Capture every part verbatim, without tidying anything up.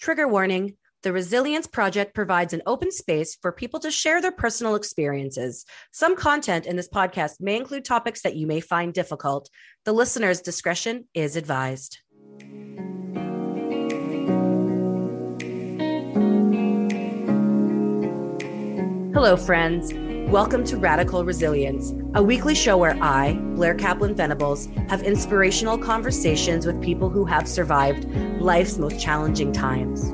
Trigger warning. The Resilience Project provides an open space for people to share their personal experiences. Some content in this podcast may include topics that you may find difficult. The listener's discretion is advised. Hello, friends. Welcome to Radical Resilience, a weekly show where I, Blair Kaplan Venables, have inspirational conversations with people who have survived life's most challenging times.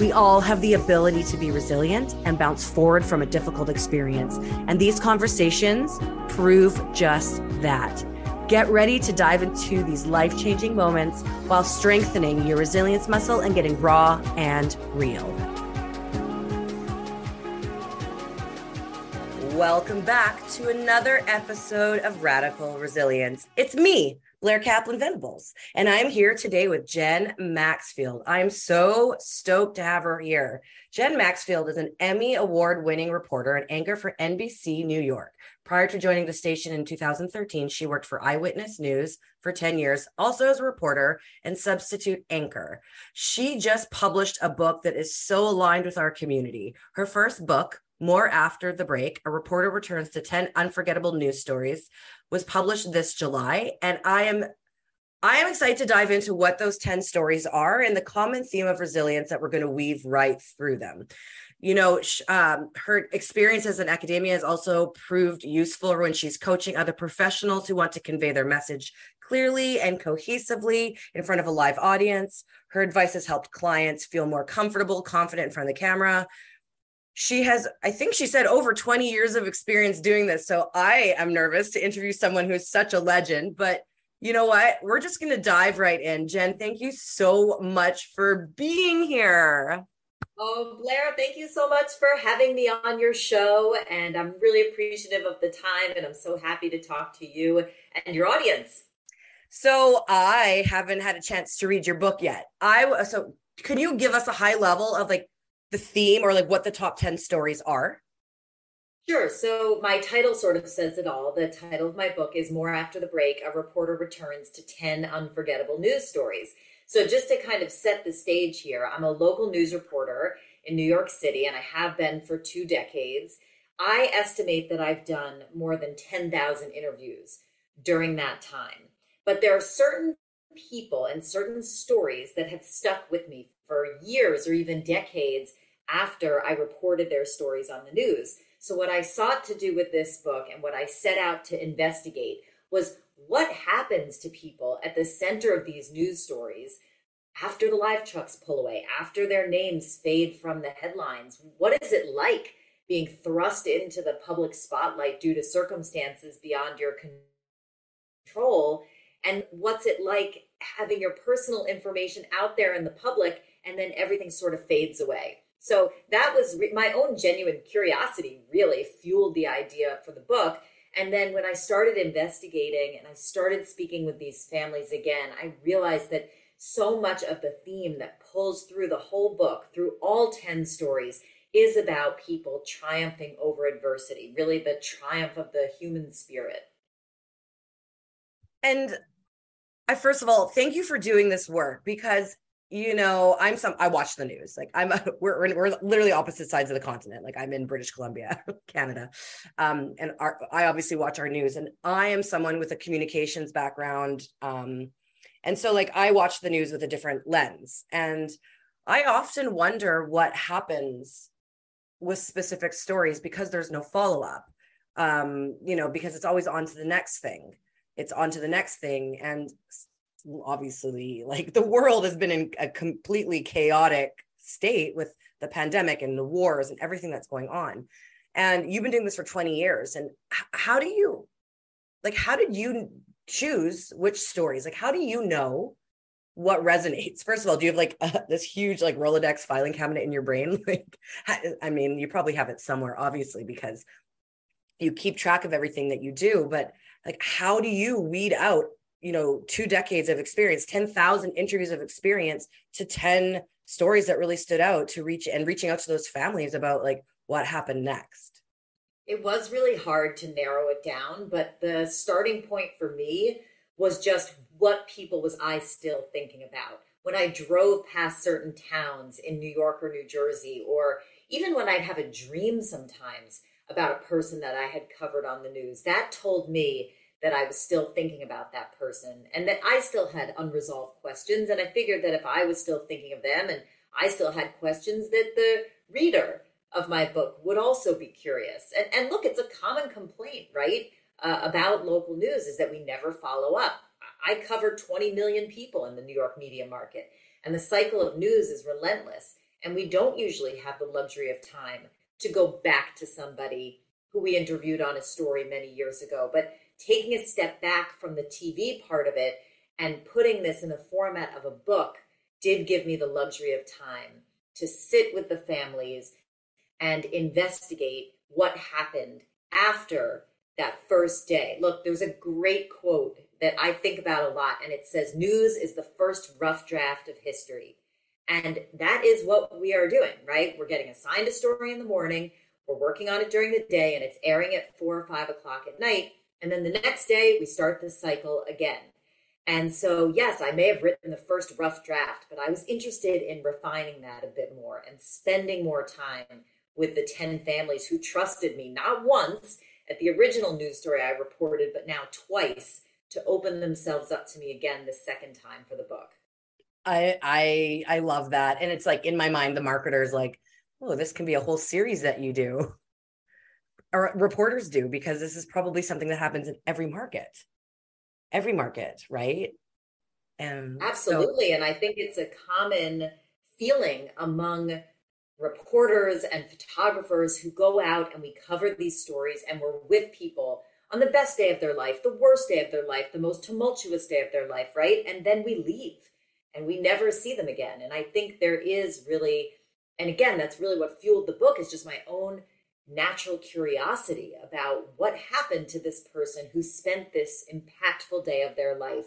We all have the ability to be resilient and bounce forward from a difficult experience, and these conversations prove just that. Get ready to dive into these life-changing moments while strengthening your resilience muscle and getting raw and real. Welcome back to another episode of Radical Resilience. It's me, Blair Kaplan Venables, and I'm here today with Jen Maxfield. I'm so stoked to have her here. Jen Maxfield is an Emmy award-winning reporter and anchor for N B C New York. Prior to joining the station in two thousand thirteen, she worked for Eyewitness News for ten years, also as a reporter and substitute anchor. She just published a book that is so aligned with our community. Her first book, More After the Break: A Reporter Returns to Ten Unforgettable News Stories, was published this July, and I am I am excited to dive into what those ten stories are and the common theme of resilience that we're going to weave right through them. You know, um, her experiences in academia has also proved useful when she's coaching other professionals who want to convey their message clearly and cohesively in front of a live audience. Her advice has helped clients feel more comfortable, confident in front of the camera. She has, I think she said, over twenty years of experience doing this. So I am nervous to interview someone who's such a legend, but you know what? We're just going to dive right in. Jen, thank you so much for being here. Oh, Blair, thank you so much for having me on your show. And I'm really appreciative of the time, and I'm so happy to talk to you and your audience. So I haven't had a chance to read your book yet. I So could you give us a high level of like the theme or like what the top ten stories are? Sure. So my title sort of says it all. The title of my book is More After the Break: A Reporter Returns to ten Unforgettable News Stories. So just to kind of set the stage here, I'm a local news reporter in New York City, and I have been for two decades. I estimate that I've done more than ten thousand interviews during that time. But there are certain people and certain stories that have stuck with me for years or even decades after I reported their stories on the news. So what I sought to do with this book and what I set out to investigate was what happens to people at the center of these news stories after the live trucks pull away, after their names fade from the headlines. What is it like being thrust into the public spotlight due to circumstances beyond your control? And what's it like having your personal information out there in the public and then everything sort of fades away? So that was re- my own genuine curiosity really fueled the idea for the book. And then when I started investigating and I started speaking with these families again, I realized that so much of the theme that pulls through the whole book, through all ten stories, is about people triumphing over adversity, really the triumph of the human spirit. And I, first of all, thank you for doing this work because, you know, I'm some, I watch the news. Like I'm, a, we're, we're literally opposite sides of the continent. Like I'm in British Columbia, Canada. Um, and our, I obviously watch our news, and I am someone with a communications background. Um, and so like I watch the news with a different lens, and I often wonder what happens with specific stories because there's no follow-up, um, you know, because it's always on to the next thing. It's on to the next thing. And obviously, like the world has been in a completely chaotic state with the pandemic and the wars and everything that's going on. And you've been doing this for twenty years. And how do you, like, how did you choose which stories? Like, how do you know what resonates? First of all, do you have like a, this huge like Rolodex filing cabinet in your brain? Like, I mean, you probably have it somewhere, obviously, because you keep track of everything that you do, but like, how do you weed out, you know, two decades of experience, ten thousand interviews of experience to ten stories that really stood out to reach and reaching out to those families about like what happened next? It was really hard to narrow it down, but the starting point for me was just what people was I still thinking about? when I drove past certain towns in New York or New Jersey, or even when I'd have a dream sometimes about a person that I had covered on the news, that told me that I was still thinking about that person and that I still had unresolved questions. And I figured that if I was still thinking of them and I still had questions, that the reader of my book would also be curious. And, and look, it's a common complaint, right, uh, about local news is that we never follow up. I cover twenty million people in the New York media market, and the cycle of news is relentless. And we don't usually have the luxury of time to go back to somebody who we interviewed on a story many years ago. But taking a step back from the T V part of it and putting this in the format of a book did give me the luxury of time to sit with the families and investigate what happened after that first day. Look, there's a great quote that I think about a lot, and it says, "News is the first rough draft of history." And that is what we are doing, right? We're getting assigned a story in the morning, we're working on it during the day, and it's airing at four or five o'clock at night. And then the next day, we start this cycle again. And so, yes, I may have written the first rough draft, but I was interested in refining that a bit more and spending more time with the ten families who trusted me, not once at the original news story I reported, but now twice, to open themselves up to me again the second time for the book. I I I love that. And it's like, in my mind, the marketer's like, oh, this can be a whole series that you do. Or reporters do, because this is probably something that happens in every market, every market, right? And absolutely. So- and I think it's a common feeling among reporters and photographers who go out and we cover these stories and we're with people on the best day of their life, the worst day of their life, the most tumultuous day of their life, right? And then we leave and we never see them again. And I think there is really, and again, that's really what fueled the book, is just my own natural curiosity about what happened to this person who spent this impactful day of their life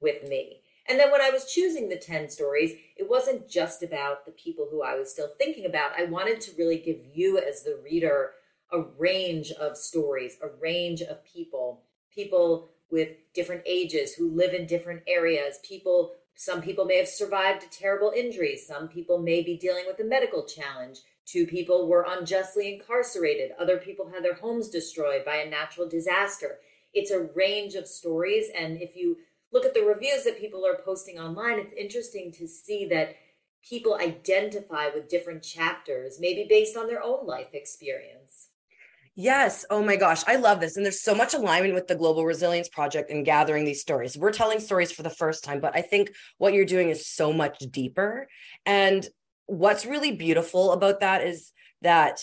with me. And then when I was choosing the ten stories, it wasn't just about the people who I was still thinking about. I wanted to really give you as the reader a range of stories, a range of people, people with different ages who live in different areas, people, some people may have survived a terrible injury, some people may be dealing with a medical challenge, two people were unjustly incarcerated, other people had their homes destroyed by a natural disaster. It's a range of stories. And if you look at the reviews that people are posting online, it's interesting to see that people identify with different chapters, maybe based on their own life experience. Yes. Oh my gosh. I love this. And there's so much alignment with the Global Resilience Project and gathering these stories. We're telling stories for the first time, but I think what you're doing is so much deeper. And what's really beautiful about that is that,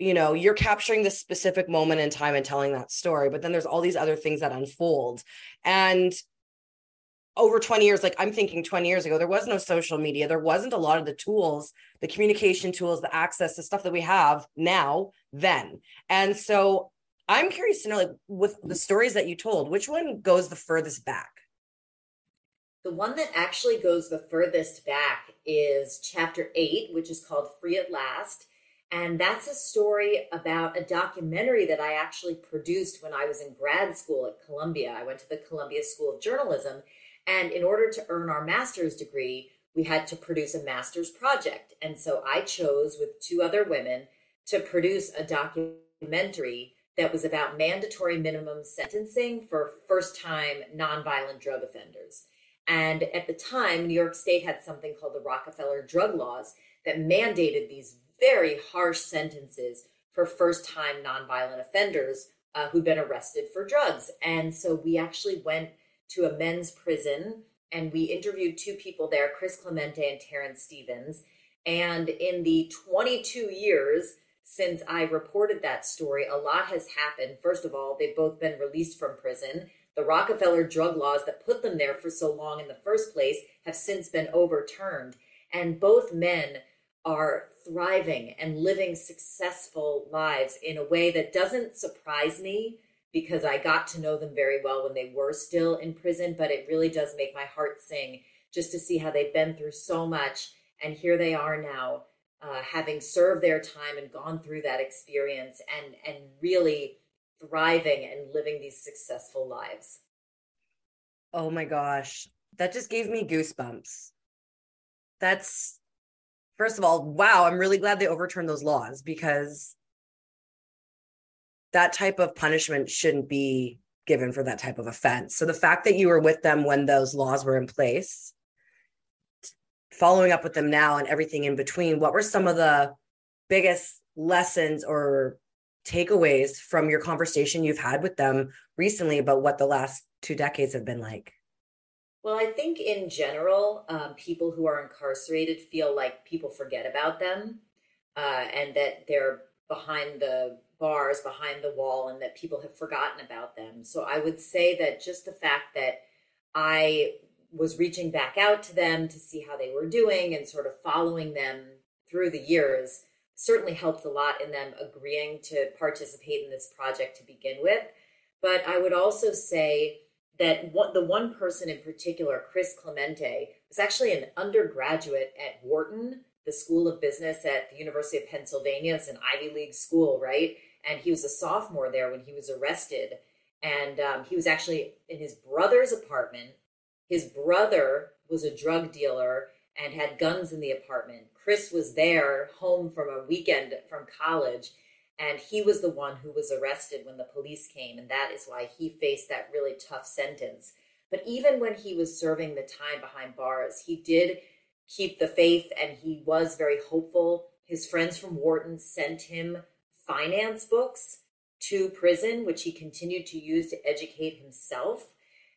you know, you're capturing this specific moment in time and telling that story, but then there's all these other things that unfold. And over twenty years, like I'm thinking twenty years ago, there was no social media. There wasn't a lot of the tools, the communication tools, the access, the stuff that we have now, then. And so I'm curious to know, like, with the stories that you told, which one goes the furthest back? The one that actually goes the furthest back is chapter eight, which is called Free at Last. And that's a story about a documentary that I actually produced when I was in grad school at Columbia. I went to the Columbia School of Journalism. And in order to earn our master's degree, we had to produce a master's project. And so I chose with two other women to produce a documentary that was about mandatory minimum sentencing for first-time nonviolent drug offenders. And at the time, New York State had something called the Rockefeller Drug Laws that mandated these very harsh sentences for first-time nonviolent offenders uh, who'd been arrested for drugs. And so we actually went to a men's prison, and we interviewed two people there, Chris Clemente and Terrence Stevens. And in the twenty-two years since I reported that story, a lot has happened. First of all, they've both been released from prison. The Rockefeller drug laws that put them there for so long in the first place have since been overturned. And both men are thriving and living successful lives in a way that doesn't surprise me, because I got to know them very well when they were still in prison, but it really does make my heart sing just to see how they've been through so much. And here they are now, uh, having served their time and gone through that experience and, and really thriving and living these successful lives. Oh my gosh. That just gave me goosebumps. that's, first of all, wow, I'm really glad they overturned those laws, because that type of punishment shouldn't be given for that type of offense. So the fact that you were with them when those laws were in place, following up with them now and everything in between, what were some of the biggest lessons or takeaways from your conversation you've had with them recently about what the last two decades have been like? Well, I think in general, um, people who are incarcerated feel like people forget about them, uh, and that they're behind the bars, behind the wall, and that people have forgotten about them. So I would say that just the fact that I was reaching back out to them to see how they were doing and sort of following them through the years certainly helped a lot in them agreeing to participate in this project to begin with. But I would also say that one, the one person in particular, Chris Clemente, was actually an undergraduate at Wharton, the School of Business at the University of Pennsylvania. It's an Ivy League school, right? And he was a sophomore there when he was arrested. And um, he was actually in his brother's apartment. His brother was a drug dealer and had guns in the apartment. Chris was there home from a weekend from college, and he was the one who was arrested when the police came, and that is why he faced that really tough sentence. But even when he was serving the time behind bars, he did keep the faith, and he was very hopeful. His friends from Wharton sent him finance books to prison, which he continued to use to educate himself.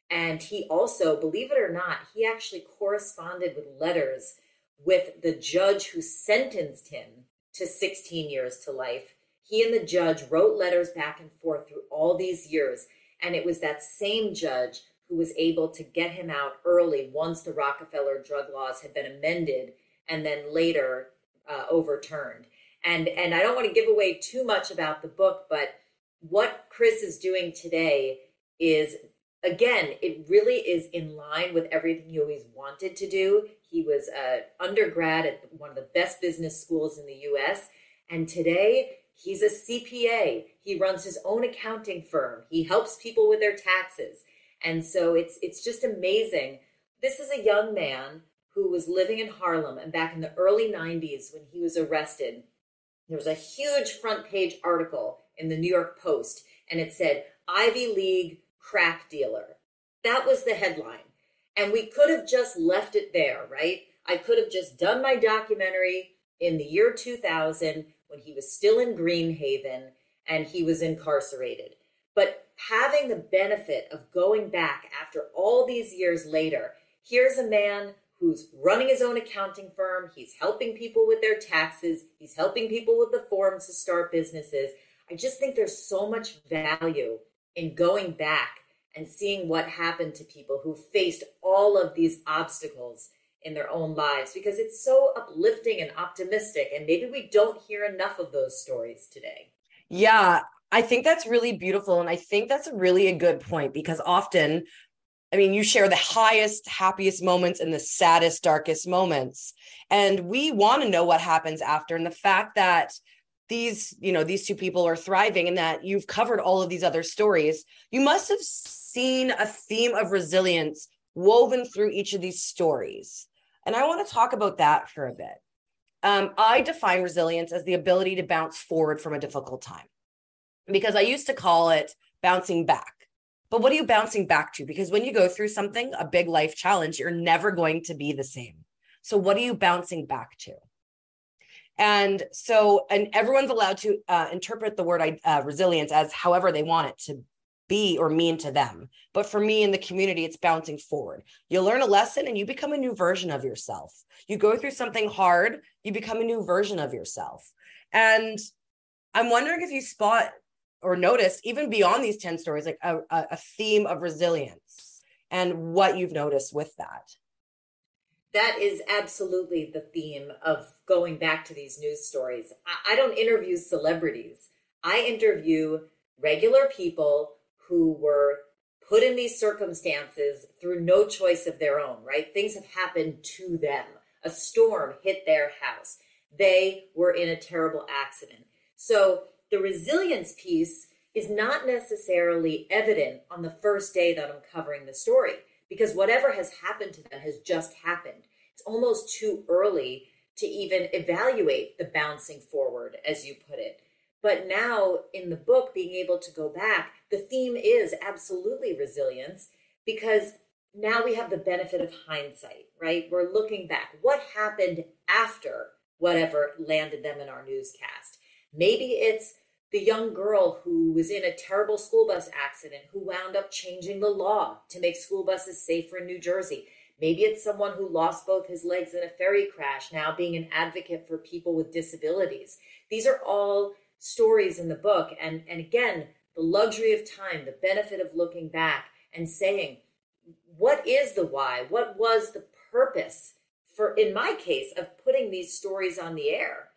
And he also, believe it or not, he actually corresponded with letters with the judge who sentenced him to sixteen years to life. He and the judge wrote letters back and forth through all these years. And it was that same judge who was able to get him out early once the Rockefeller Drug Laws had been amended and then later uh, overturned. And, and I don't want to give away too much about the book, but what Chris is doing today is, again, it really is in line with everything he always wanted to do. He was an undergrad at one of the best business schools in the U S, and today he's a C P A. He runs his own accounting firm. He helps people with their taxes. And so it's it's just amazing. This is a young man who was living in Harlem, and back in the early nineties when he was arrested, there was a huge front page article in the New York Post, and it said, Ivy League crack dealer. That was the headline. And we could have just left it there, right? I could have just done my documentary in the year two thousand when he was still in Greenhaven and he was incarcerated. But having the benefit of going back after all these years later, here's a man who's running his own accounting firm. He's helping people with their taxes. He's helping people with the forms to start businesses. I just think there's so much value in going back and seeing what happened to people who faced all of these obstacles in their own lives, because it's so uplifting and optimistic. And maybe we don't hear enough of those stories today. Yeah, I think that's really beautiful. And I think that's really a good point, because often, I mean, you share the highest, happiest moments and the saddest, darkest moments. And we want to know what happens after. And the fact that these, you know, these two people are thriving and that you've covered all of these other stories, you must have seen a theme of resilience woven through each of these stories. And I want to talk about that for a bit. Um, I define resilience as the ability to bounce forward from a difficult time, because I used to call it bouncing back. But what are you bouncing back to? Because when you go through something, a big life challenge, you're never going to be the same. So what are you bouncing back to? And so, and everyone's allowed to uh, interpret the word uh, resilience as however they want it to be or mean to them. But for me in the community, it's bouncing forward. You learn a lesson and you become a new version of yourself. You go through something hard, you become a new version of yourself. And I'm wondering if you spot or notice, even beyond these ten stories, like a, a theme of resilience and what you've noticed with that. That is absolutely the theme of going back to these news stories. I, I don't interview celebrities. I interview regular people who were put in these circumstances through no choice of their own, right? Things have happened to them. A storm hit their house. They were in a terrible accident. So the resilience piece is not necessarily evident on the first day that I'm covering the story, because whatever has happened to them has just happened. it's almost too early to even evaluate the bouncing forward, as you put it. But now in the book, being able to go back, the theme is absolutely resilience, because now we have the benefit of hindsight, right? We're looking back. What happened after whatever landed them in our newscast? Maybe it's the young girl who was in a terrible school bus accident who wound up changing the law to make school buses safer in New Jersey. Maybe it's someone who lost both his legs in a ferry crash, now being an advocate for people with disabilities. These are all stories in the book. And, and again, the luxury of time, the benefit of looking back and saying, what is the why? What was the purpose for, in my case, of putting these stories on the air,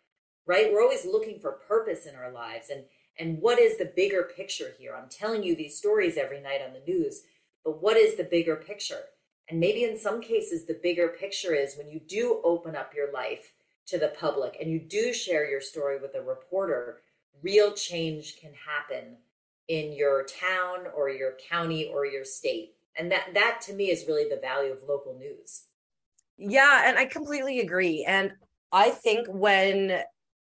right? We're always looking for purpose in our lives. And, and what is the bigger picture here? I'm telling you these stories every night on the news, but what is the bigger picture? And maybe in some cases, the bigger picture is when you do open up your life to the public and you do share your story with a reporter, real change can happen in your town or your county or your state. And that, that to me is really the value of local news. Yeah, and I completely agree. And I think when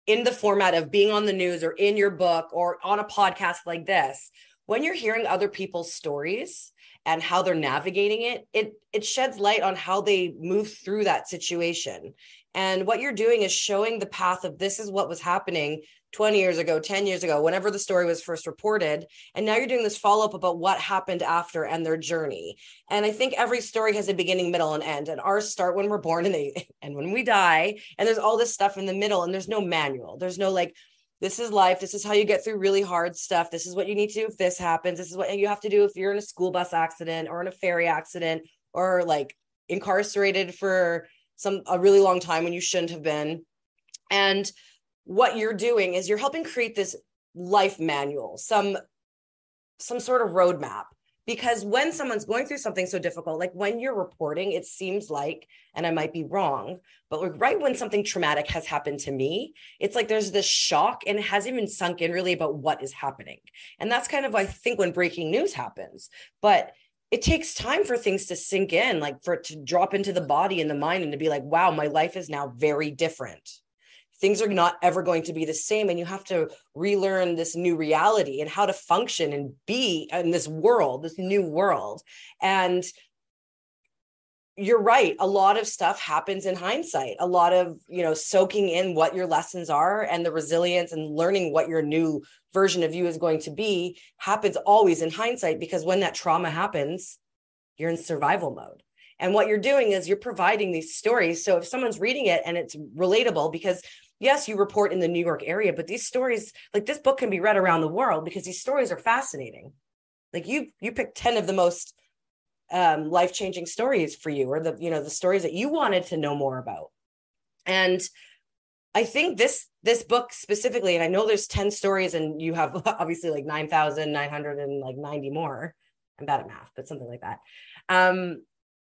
in the format of being on the news or in your book or on a podcast like this, when you're hearing other people's stories and how they're navigating it, it it sheds light on how they move through that situation. And what you're doing is showing the path of this is what was happening twenty years ago, ten years ago, whenever the story was first reported. And now you're doing this follow-up about what happened after and their journey. And I think every story has a beginning, middle, and end. And ours start when we're born and they and when we die. And there's all this stuff in the middle and there's no manual. There's no like, this is life. This is how you get through really hard stuff. This is what you need to do if this happens. This is what you have to do if you're in a school bus accident or in a ferry accident or like incarcerated for some a really long time when you shouldn't have been. And what you're doing is you're helping create this life manual, some some sort of roadmap. Because when someone's going through something so difficult, like when you're reporting, it seems like, and I might be wrong, but like right when something traumatic has happened to me, it's like there's this shock and it hasn't even sunk in really about what is happening. And that's kind of, I think, when breaking news happens. But it takes time for things to sink in, like for it to drop into the body and the mind and to be like, wow, my life is now very different. Things are not ever going to be the same. And you have to relearn this new reality and how to function and be in this world, this new world. And you're right. A lot of stuff happens in hindsight, a lot of, you know, soaking in what your lessons are and the resilience and learning what your new version of you is going to be happens always in hindsight, because when that trauma happens, you're in survival mode. And what you're doing is you're providing these stories. So if someone's reading it and it's relatable, because yes, you report in the New York area, but these stories, like this book can be read around the world because these stories are fascinating. Like you, you picked ten of the most um, life-changing stories for you, or the, you know, the stories that you wanted to know more about. And I think this, this book specifically, and I know there's ten stories and you have obviously like nine thousand nine hundred ninety more. I'm bad at math, but something like that. Um,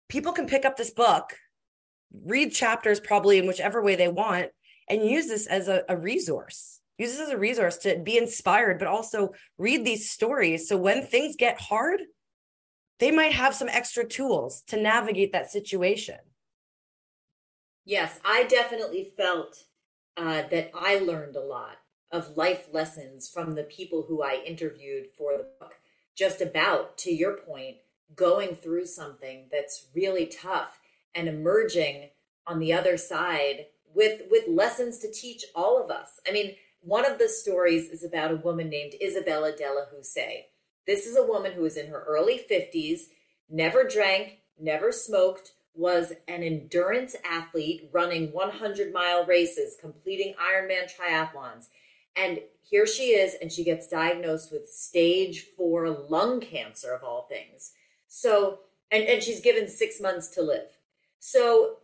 People can pick up this book, read chapters probably in whichever way they want, and use this as a, a resource. Use this as a resource to be inspired, but also read these stories. So when things get hard, they might have some extra tools to navigate that situation. Yes, I definitely felt uh, that I learned a lot of life lessons from the people who I interviewed for the book, just about, to your point, going through something that's really tough and emerging on the other side with with lessons to teach all of us. I mean, one of the stories is about a woman named Isabella Della Housey. This is a woman who was in her early fifties, never drank, never smoked, was an endurance athlete running hundred mile races, completing Ironman triathlons. And here she is, and she gets diagnosed with stage four lung cancer of all things. So, and, and she's given six months to live. So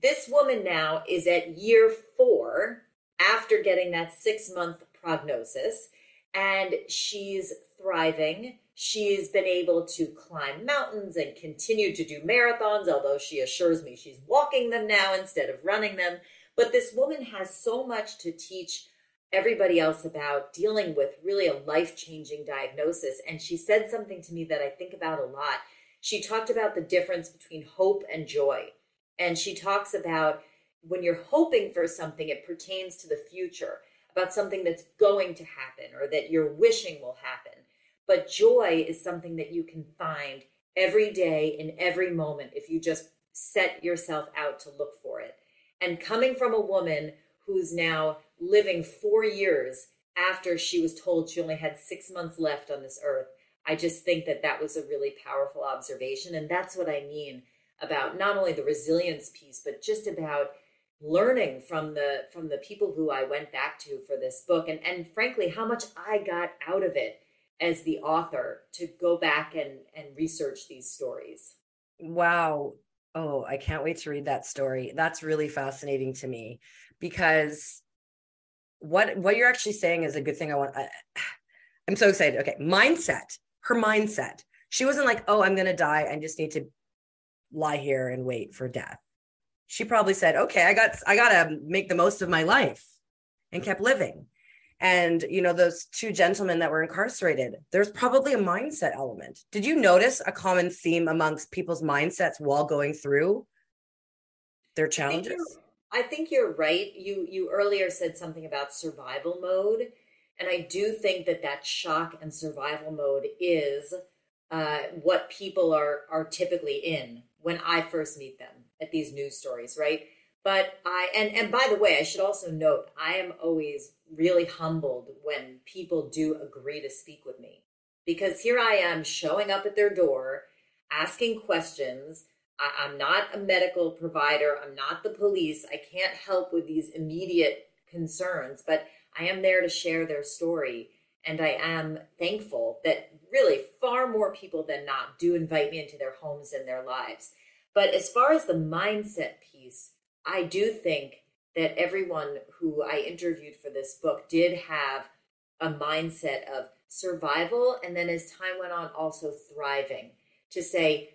this woman now is at year four after getting that six month prognosis, and she's thriving. She's been able to climb mountains and continue to do marathons, although she assures me she's walking them now instead of running them. But this woman has so much to teach everybody else about dealing with really a life-changing diagnosis. And she said something to me that I think about a lot. She talked about the difference between hope and joy. And she talks about when you're hoping for something, it pertains to the future, about something that's going to happen or that you're wishing will happen. But joy is something that you can find every day in every moment if you just set yourself out to look for it. And coming from a woman who's now living four years after she was told she only had six months left on this earth, I just think that that was a really powerful observation. And that's what I mean about not only the resilience piece, but just about learning from the from the people who I went back to for this book. And, and frankly, how much I got out of it as the author to go back and, and research these stories. Wow. Oh, I can't wait to read that story. That's really fascinating to me, because what what you're actually saying is a good thing. I want. I, I'm so excited. Okay, mindset. Her mindset. She wasn't like, "Oh, I'm going to die. I just need to lie here and wait for death." She probably said, "Okay, I got I got to make the most of my life," and kept living. And, you know, those two gentlemen that were incarcerated, there's probably a mindset element. Did you notice a common theme amongst people's mindsets while going through their challenges? I think, I think you're right. You, you earlier said something about survival mode. And I do think that that shock and survival mode is uh, what people are, are typically in when I first meet them at these news stories, right? But I, and, and by the way, I should also note, I am always really humbled when people do agree to speak with me, because here I am showing up at their door, asking questions. I, I'm not a medical provider. I'm not the police. I can't help with these immediate concerns, but I am there to share their story. And I am thankful that really far more people than not do invite me into their homes and their lives. But as far as the mindset piece, I do think that everyone who I interviewed for this book did have a mindset of survival, and then as time went on, also thriving, to say,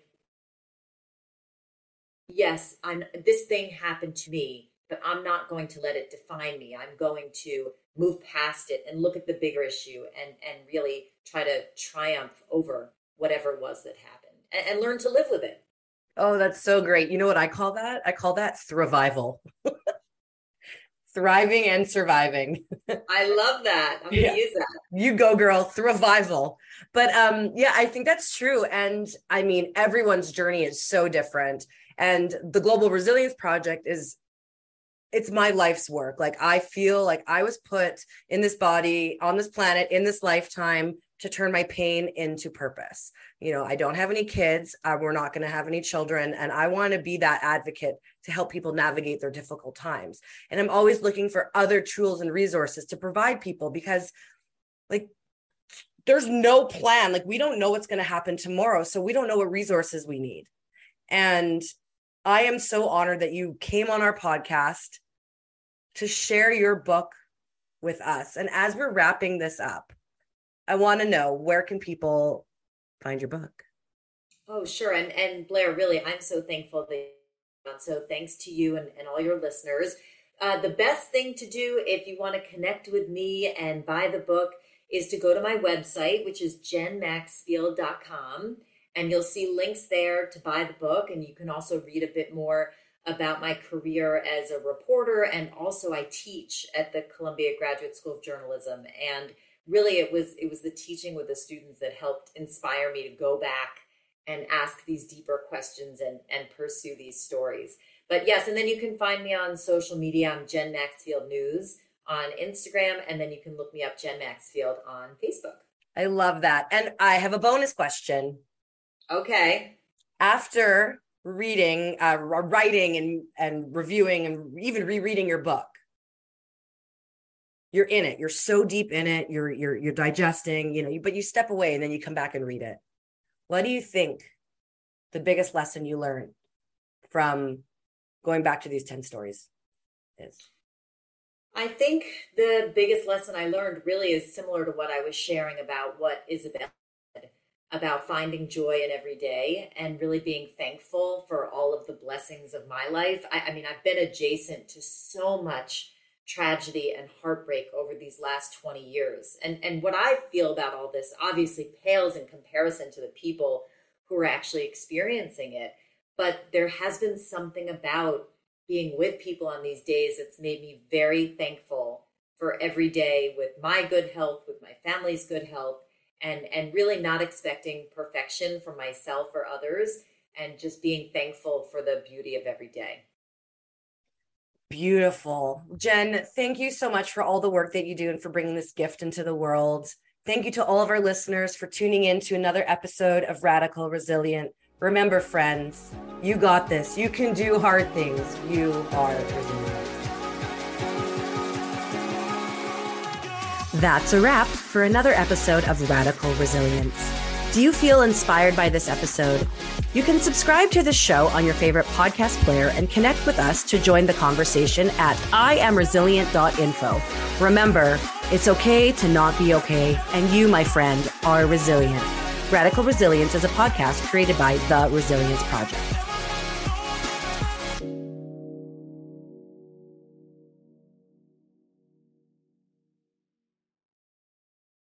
yes, I'm, this thing happened to me, but I'm not going to let it define me. I'm going to move past it and look at the bigger issue and, and really try to triumph over whatever it was that happened and, and learn to live with it. Oh, that's so great. You know what I call that? I call that thrivival. Thriving and surviving. I love that. I'm yeah. going to use that. You go, girl. Thrivival. But um, yeah, I think that's true. And I mean, everyone's journey is so different. And the Global Resilience Project is, it's my life's work. Like, I feel like I was put in this body, on this planet, in this lifetime, to turn my pain into purpose. You know, I don't have any kids. Uh, we're not going to have any children. And I want to be that advocate to help people navigate their difficult times. And I'm always looking for other tools and resources to provide people, because like, there's no plan. Like, we don't know what's going to happen tomorrow. So we don't know what resources we need. And I am so honored that you came on our podcast to share your book with us. And as we're wrapping this up, I want to know, where can people find your book? Oh, sure. And and Blair, really, I'm so thankful that you're on. So thanks to you and, and all your listeners. Uh, the best thing to do if you want to connect with me and buy the book is to go to my website, which is Jen Maxfield dot com. And you'll see links there to buy the book. And you can also read a bit more about my career as a reporter. And also I teach at the Columbia Graduate School of Journalism. And really, it was it was the teaching with the students that helped inspire me to go back and ask these deeper questions and, and pursue these stories. But yes, and then you can find me on social media. I'm Jen Maxfield News on Instagram, and then you can look me up, Jen Maxfield, on Facebook. I love that. And I have a bonus question. Okay. After reading, uh, writing and, and reviewing and even rereading your book, you're in it. You're so deep in it. You're you're you're digesting, you know, you, but you step away and then you come back and read it. What do you think the biggest lesson you learned from going back to these ten stories is? I think the biggest lesson I learned really is similar to what I was sharing about what Isabella said about finding joy in every day and really being thankful for all of the blessings of my life. I, I mean, I've been adjacent to so much tragedy and heartbreak over these last twenty years. And, and what I feel about all this obviously pales in comparison to the people who are actually experiencing it. but there has been something about being with people on these days that's made me very thankful for every day with my good health, with my family's good health, and, and really not expecting perfection from myself or others, and just being thankful for the beauty of every day. Beautiful. Jen, thank you so much for all the work that you do and for bringing this gift into the world. Thank you to all of our listeners for tuning in to another episode of Radical Resilient. Remember, friends, you got this. You can do hard things. You are resilient. That's a wrap for another episode of Radical Resilience. Do you feel inspired by this episode? You can subscribe to the show on your favorite podcast player and connect with us to join the conversation at I am resilient dot info. Remember, it's okay to not be okay, and you, my friend, are resilient. Radical Resilience is a podcast created by The Resilience Project.